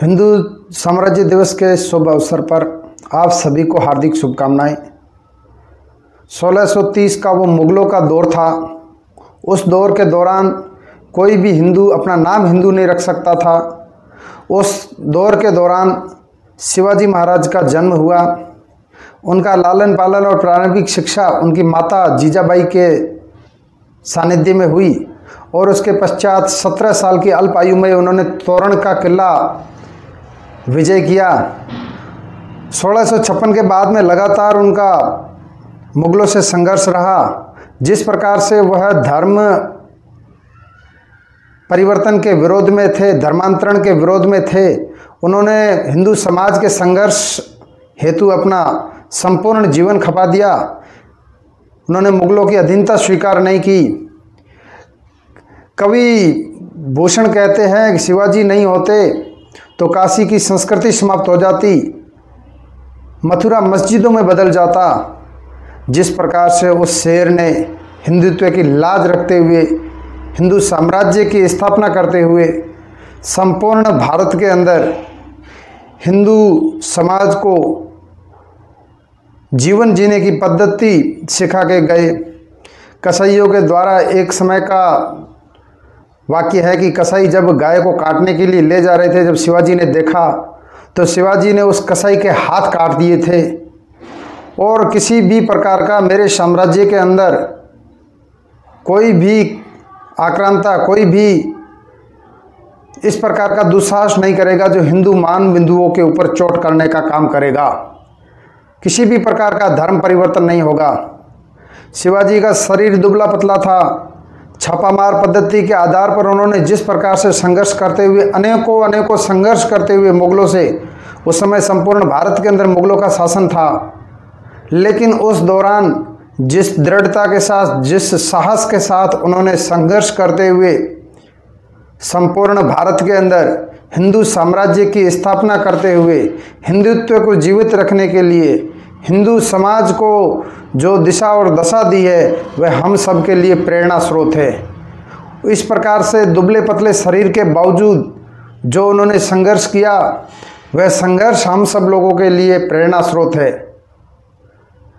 हिंदू साम्राज्य दिवस के शुभ अवसर पर आप सभी को हार्दिक शुभकामनाएं। 1630 का वो मुग़लों का दौर था। उस दौर के दौरान कोई भी हिंदू अपना नाम हिंदू नहीं रख सकता था। उस दौर के दौरान शिवाजी महाराज का जन्म हुआ। उनका लालन पालन और प्रारंभिक शिक्षा उनकी माता जीजाबाई के सानिध्य में हुई और उसके पश्चात 17 साल की अल्प आयु में उन्होंने तोरण का किला विजय किया। 1656 के बाद में लगातार उनका मुग़लों से संघर्ष रहा। जिस प्रकार से वह धर्म परिवर्तन के विरोध में थे, धर्मांतरण के विरोध में थे, उन्होंने हिंदू समाज के संघर्ष हेतु अपना संपूर्ण जीवन खपा दिया। उन्होंने मुग़लों की अधीनता स्वीकार नहीं की। कवि भूषण कहते हैं कि शिवाजी नहीं होते तो काशी की संस्कृति समाप्त हो जाती, मथुरा मस्जिदों में बदल जाता। जिस प्रकार से उस शेर ने हिंदुत्व की लाज रखते हुए हिंदू साम्राज्य की स्थापना करते हुए संपूर्ण भारत के अंदर हिंदू समाज को जीवन जीने की पद्धति सिखा के गए। कसाईयों के द्वारा एक समय का वाक्य है कि कसाई जब गाय को काटने के लिए ले जा रहे थे, जब शिवाजी ने देखा तो शिवाजी ने उस कसाई के हाथ काट दिए थे और किसी भी प्रकार का मेरे साम्राज्य के अंदर कोई भी आक्रांता, कोई भी इस प्रकार का दुस्साहस नहीं करेगा जो हिंदू मान बिंदुओं के ऊपर चोट करने का काम करेगा। किसी भी प्रकार का धर्म परिवर्तन नहीं होगा। शिवाजी का शरीर दुबला पतला था। छापामार पद्धति के आधार पर उन्होंने जिस प्रकार से संघर्ष करते हुए अनेकों संघर्ष करते हुए मुग़लों से, उस समय संपूर्ण भारत के अंदर मुग़लों का शासन था, लेकिन उस दौरान जिस दृढ़ता के साथ, जिस साहस के साथ उन्होंने संघर्ष करते हुए संपूर्ण भारत के अंदर हिंदू साम्राज्य की स्थापना करते हुए हिंदुत्व को जीवित रखने के लिए हिंदू समाज को जो दिशा और दशा दी है वह हम सब के लिए प्रेरणा स्रोत है। इस प्रकार से दुबले पतले शरीर के बावजूद जो उन्होंने संघर्ष किया वह संघर्ष हम सब लोगों के लिए प्रेरणा स्रोत है।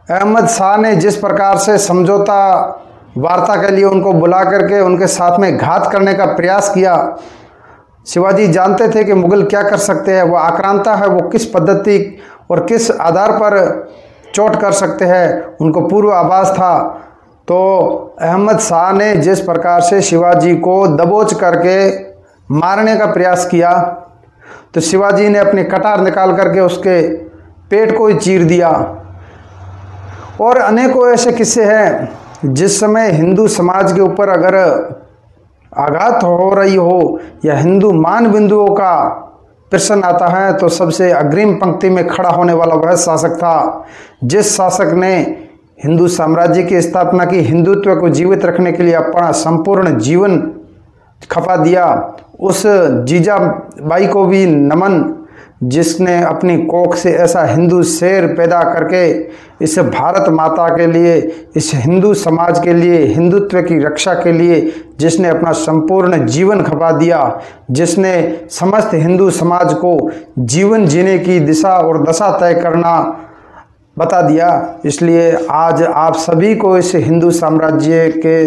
अहमद शाह ने जिस प्रकार से समझौता वार्ता के लिए उनको बुला करके उनके साथ में घात करने का प्रयास किया, शिवाजी जानते थे कि मुग़ल क्या कर सकते हैं, वह आक्रांता है, वो किस पद्धति और किस आधार पर चोट कर सकते हैं, उनको पूर्व आभास था। तो अहमद शाह ने जिस प्रकार से शिवाजी को दबोच करके मारने का प्रयास किया तो शिवाजी ने अपनी कटार निकाल करके उसके पेट को ही चीर दिया। और अनेकों ऐसे किस्से हैं जिस समय हिंदू समाज के ऊपर अगर आघात हो रही हो या हिंदू मान बिंदुओं का प्रश्न आता है तो सबसे अग्रिम पंक्ति में खड़ा होने वाला वह शासक था जिस शासक ने हिंदू साम्राज्य की स्थापना की, हिंदुत्व को जीवित रखने के लिए अपना संपूर्ण जीवन खपा दिया। उस जीजाबाई को भी नमन जिसने अपनी कोख से ऐसा हिंदू शेर पैदा करके इस भारत माता के लिए, इस हिंदू समाज के लिए, हिंदुत्व की रक्षा के लिए जिसने अपना संपूर्ण जीवन खपा दिया, जिसने समस्त हिंदू समाज को जीवन जीने की दिशा और दशा तय करना बता दिया। इसलिए आज आप सभी को इस हिंदू साम्राज्य के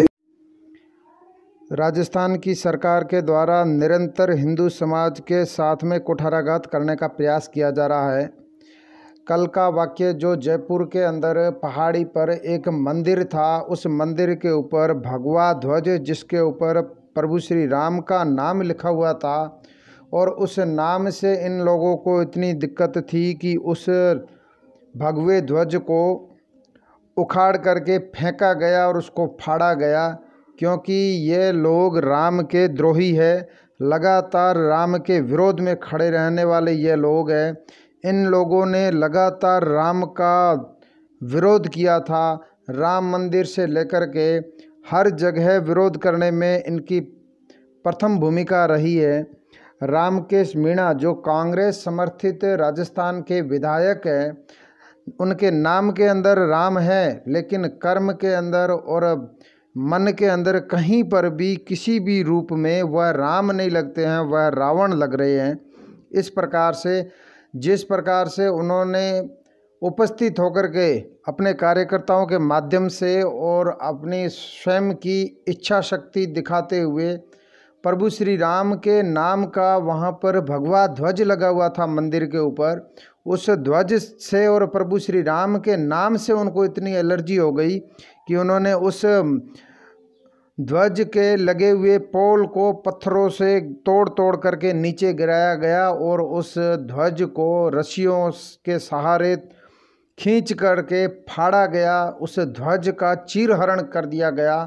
राजस्थान की सरकार के द्वारा निरंतर हिंदू समाज के साथ में कुठाराघात करने का प्रयास किया जा रहा है। कल का वाक्य जो जयपुर के अंदर पहाड़ी पर एक मंदिर था, उस मंदिर के ऊपर भगवा ध्वज जिसके ऊपर प्रभु श्री राम का नाम लिखा हुआ था और उस नाम से इन लोगों को इतनी दिक्कत थी कि उस भगवे ध्वज को उखाड़ करके फेंका गया और उसको फाड़ा गया, क्योंकि ये लोग राम के द्रोही है। लगातार राम के विरोध में खड़े रहने वाले ये लोग हैं। इन लोगों ने लगातार राम का विरोध किया था। राम मंदिर से लेकर के हर जगह विरोध करने में इनकी प्रथम भूमिका रही है। रामकेश मीणा जो कांग्रेस समर्थित राजस्थान के विधायक हैं, उनके नाम के अंदर राम है लेकिन कर्म के अंदर और मन के अंदर कहीं पर भी किसी भी रूप में वह राम नहीं लगते हैं, वह रावण लग रहे हैं। इस प्रकार से जिस प्रकार से उन्होंने उपस्थित होकर के अपने कार्यकर्ताओं के माध्यम से और अपनी स्वयं की इच्छा शक्ति दिखाते हुए प्रभु श्री राम के नाम का वहाँ पर भगवा ध्वज लगा हुआ था मंदिर के ऊपर, उस ध्वज से और प्रभु श्री राम के नाम से उनको इतनी एलर्जी हो गई कि उन्होंने उस ध्वज के लगे हुए पोल को पत्थरों से तोड़ तोड़ करके नीचे गिराया गया और उस ध्वज को रस्सियों के सहारे खींच करके फाड़ा गया, उस ध्वज का चीरहरण कर दिया गया।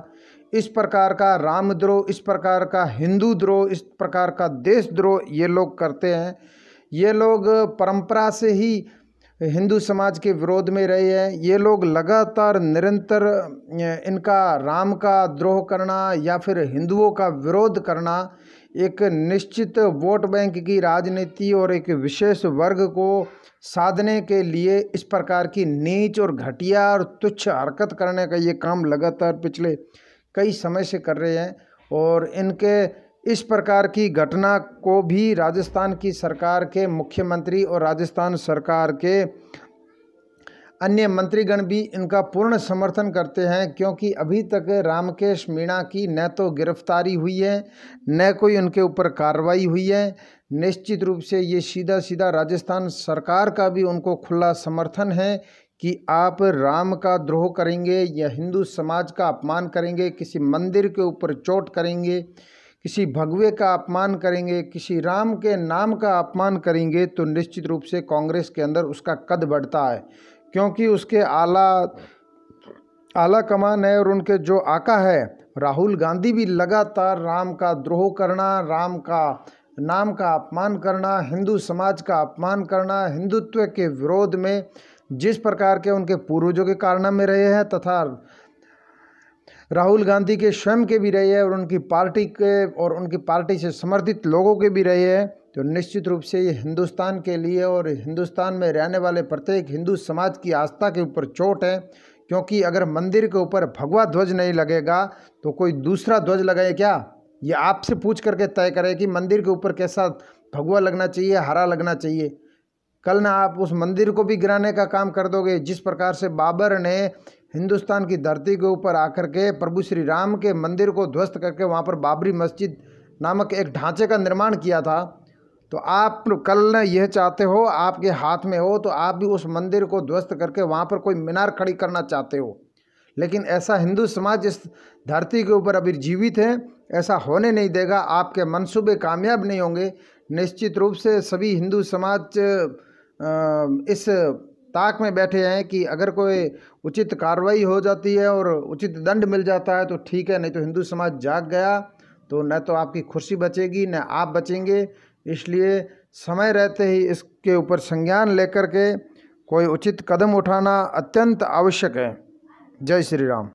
इस प्रकार का रामद्रोह, इस प्रकार का हिंदू द्रोह, इस प्रकार का देशद्रोह ये लोग करते हैं। ये लोग परंपरा से ही हिंदू समाज के विरोध में रहे हैं। ये लोग लगातार निरंतर इनका राम का द्रोह करना या फिर हिंदुओं का विरोध करना एक निश्चित वोट बैंक की राजनीति और एक विशेष वर्ग को साधने के लिए इस प्रकार की नीच और घटिया और तुच्छ हरकत करने का ये काम लगातार पिछले कई समय से कर रहे हैं। और इनके इस प्रकार की घटना को भी राजस्थान की सरकार के मुख्यमंत्री और राजस्थान सरकार के अन्य मंत्रीगण भी इनका पूर्ण समर्थन करते हैं, क्योंकि अभी तक रामकेश मीणा की न तो गिरफ्तारी हुई है न कोई उनके ऊपर कार्रवाई हुई है। निश्चित रूप से ये सीधा सीधा राजस्थान सरकार का भी उनको खुला समर्थन है कि आप राम का द्रोह करेंगे या हिंदू समाज का अपमान करेंगे, किसी मंदिर के ऊपर चोट करेंगे, किसी भगवे का अपमान करेंगे, किसी राम के नाम का अपमान करेंगे तो निश्चित रूप से कांग्रेस के अंदर उसका कद बढ़ता है, क्योंकि उसके आला कमान है और उनके जो आका है राहुल गांधी भी लगातार राम का द्रोह करना, राम का नाम का अपमान करना, हिंदू समाज का अपमान करना, हिंदुत्व के विरोध में जिस प्रकार के उनके पूर्वजों के कारनामे रहे हैं तथा राहुल गांधी के स्वयं के भी रहे हैं और उनकी पार्टी के और उनकी पार्टी से समर्थित लोगों के भी रहे हैं, तो निश्चित रूप से ये हिंदुस्तान के लिए और हिंदुस्तान में रहने वाले प्रत्येक हिंदू समाज की आस्था के ऊपर चोट है। क्योंकि अगर मंदिर के ऊपर भगवा ध्वज नहीं लगेगा तो कोई दूसरा ध्वज लगाए क्या? ये आपसे पूछ करके तय करे कि मंदिर के ऊपर कैसा भगवा लगना चाहिए, हरा लगना चाहिए। कल ना आप उस मंदिर को भी गिराने का काम कर दोगे। जिस प्रकार से बाबर ने हिंदुस्तान की धरती के ऊपर आकर के प्रभु श्री राम के मंदिर को ध्वस्त करके वहाँ पर बाबरी मस्जिद नामक एक ढांचे का निर्माण किया था, तो आप कल न यह चाहते हो, आपके हाथ में हो तो आप भी उस मंदिर को ध्वस्त करके वहाँ पर कोई मीनार खड़ी करना चाहते हो। लेकिन ऐसा हिंदू समाज इस धरती के ऊपर अभी जीवित है, ऐसा होने नहीं देगा। आपके मंसूबे कामयाब नहीं होंगे। निश्चित रूप से सभी हिंदू समाज इस ताक में बैठे हैं कि अगर कोई उचित कार्रवाई हो जाती है और उचित दंड मिल जाता है तो ठीक है, नहीं तो हिंदू समाज जाग गया तो न तो आपकी कुर्सी बचेगी न आप बचेंगे। इसलिए समय रहते ही इसके ऊपर संज्ञान लेकर के कोई उचित कदम उठाना अत्यंत आवश्यक है। जय श्री राम।